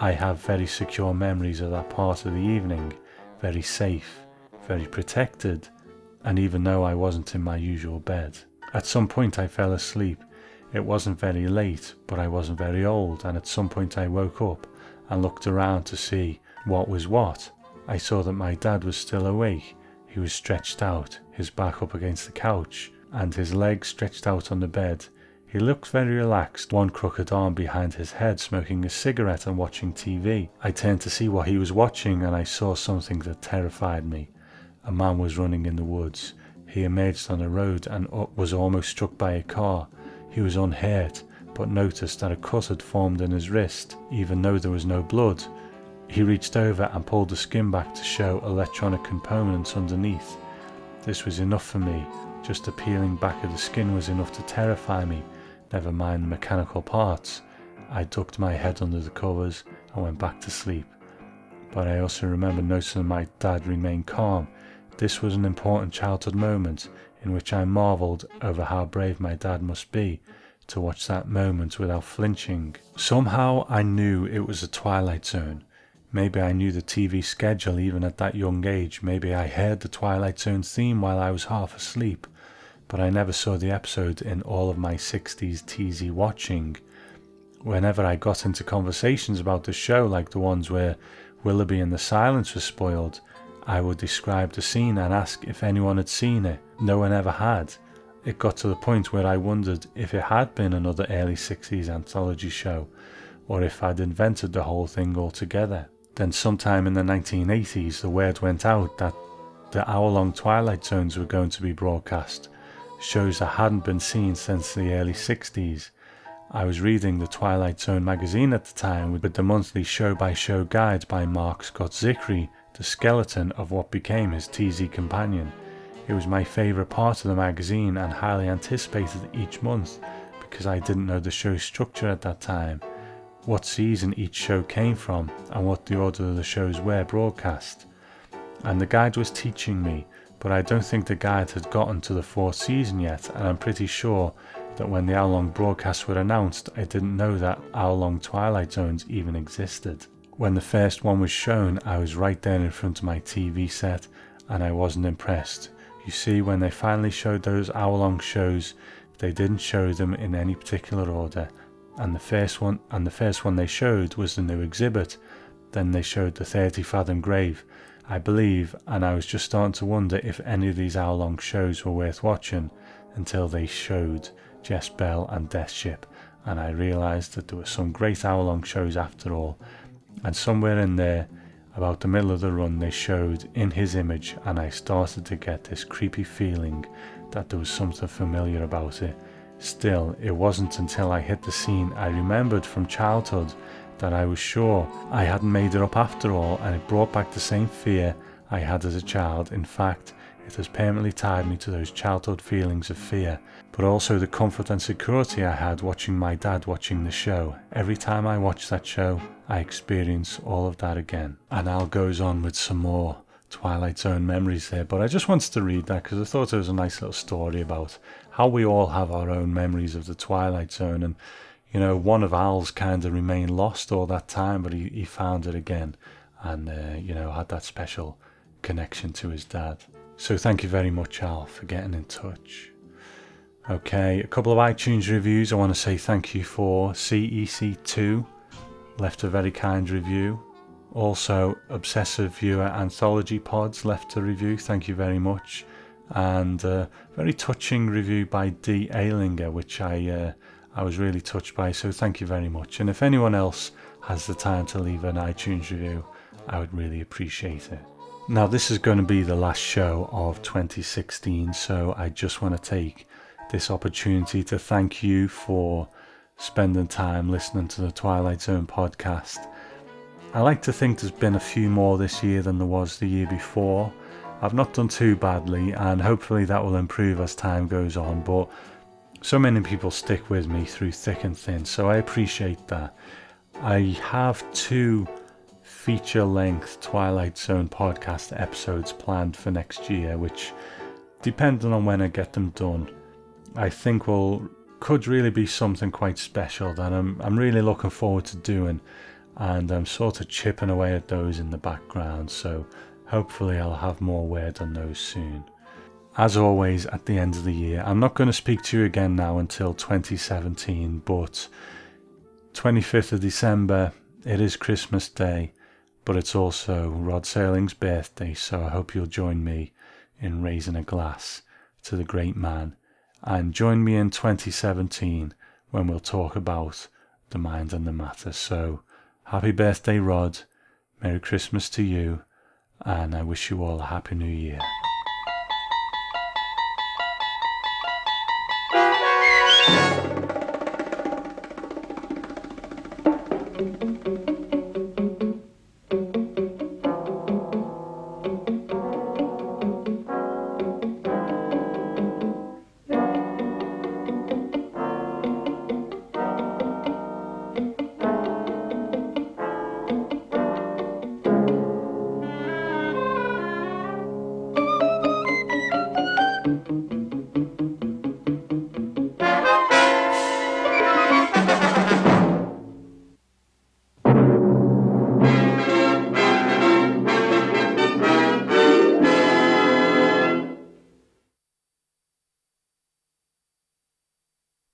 I have very secure memories of that part of the evening, very safe, very protected, and even though I wasn't in my usual bed. At some point I fell asleep. It wasn't very late, but I wasn't very old, and at some point I woke up and looked around to see what was what. I saw that my dad was still awake. He was stretched out, his back up against the couch, and his legs stretched out on the bed. He looked very relaxed, one crooked arm behind his head, smoking a cigarette and watching T V. I turned to see what he was watching, and I saw something that terrified me. A man was running in the woods. He emerged on a road and was almost struck by a car. He was unhurt, but noticed that a cut had formed in his wrist, even though there was no blood. He reached over and pulled the skin back to show electronic components underneath. This was enough for me. Just the peeling back of the skin was enough to terrify me. Never mind the mechanical parts. I ducked my head under the covers and went back to sleep. But I also remember noticing my dad remained calm. This was an important childhood moment in which I marvelled over how brave my dad must be to watch that moment without flinching. Somehow I knew it was a Twilight Zone. Maybe I knew the T V schedule even at that young age. Maybe I heard the Twilight Zone theme while I was half asleep. But I never saw the episode in all of my sixties T Z watching. Whenever I got into conversations about the show, like the ones where Willoughby and The Silence was spoiled, I would describe the scene and ask if anyone had seen it. No one ever had. It got to the point where I wondered if it had been another early sixties anthology show, or if I'd invented the whole thing altogether. Then sometime in the nineteen eighties, the word went out that the hour-long Twilight Zones were going to be broadcast. Shows that hadn't been seen since the early sixties. I was reading the Twilight Zone magazine at the time with the monthly show-by-show guide by Mark Scott Zichri, the skeleton of what became his T Z companion. It was my favourite part of the magazine and highly anticipated each month because I didn't know the show's structure at that time, what season each show came from and what the order of the shows were broadcast. And the guide was teaching me, but I don't think the guide had gotten to the fourth season yet, and I'm pretty sure that when the hour long broadcasts were announced, I didn't know that hour long Twilight Zones even existed. When the first one was shown, I was right there in front of my T V set and I wasn't impressed. You see, when they finally showed those hour long shows, they didn't show them in any particular order, and the first one and the first one they showed was the new exhibit. Then they showed the thirty fathom grave, I believe, and I was just starting to wonder if any of these hour long shows were worth watching until they showed Jess Bell and Death Ship, and I realised that there were some great hour long shows after all. And somewhere in there, about the middle of the run, they showed In His Image, and I started to get this creepy feeling that there was something familiar about it. Still, it wasn't until I hit the scene I remembered from childhood that I was sure I hadn't made it up after all, and it brought back the same fear I had as a child. In fact, it has permanently tied me to those childhood feelings of fear, but also the comfort and security I had watching my dad watching the show. Every time I watch that show, I experience all of that again. And Al goes on with some more Twilight Zone memories there, but I just wanted to read that because I thought it was a nice little story about how we all have our own memories of the Twilight Zone. And, you know, one of Al's kind of remained lost all that time, but he, he found it again and, uh, you know, had that special connection to his dad. So thank you very much, Al, for getting in touch. Okay, a couple of iTunes reviews I want to say thank you for. C E C two left a very kind review. Also, Obsessive Viewer Anthology Pods left a review, thank you very much. And a very touching review by D. Ailinger, which I, uh, I was really touched by, so thank you very much. And if anyone else has the time to leave an iTunes review, I would really appreciate it. Now, this is going to be the last show of twenty sixteen, so I just want to take this opportunity to thank you for spending time listening to the Twilight Zone podcast. I like to think there's been a few more this year than there was the year before. I've not done too badly, and hopefully that will improve as time goes on, but so many people stick with me through thick and thin, so I appreciate that. I have two feature-length Twilight Zone podcast episodes planned for next year, which, depending on when I get them done, I think will could really be something quite special that I'm I'm really looking forward to doing, and I'm sort of chipping away at those in the background, so hopefully I'll have more word on those soon. As always, at the end of the year, I'm not going to speak to you again now until twenty seventeen, but twenty-fifth of December, it is Christmas Day, but it's also Rod Serling's birthday, so I hope you'll join me in raising a glass to the great man. And join me in twenty seventeen when we'll talk about the mind and the matter. So, happy birthday, Rod. Merry Christmas to you. And I wish you all a happy new year.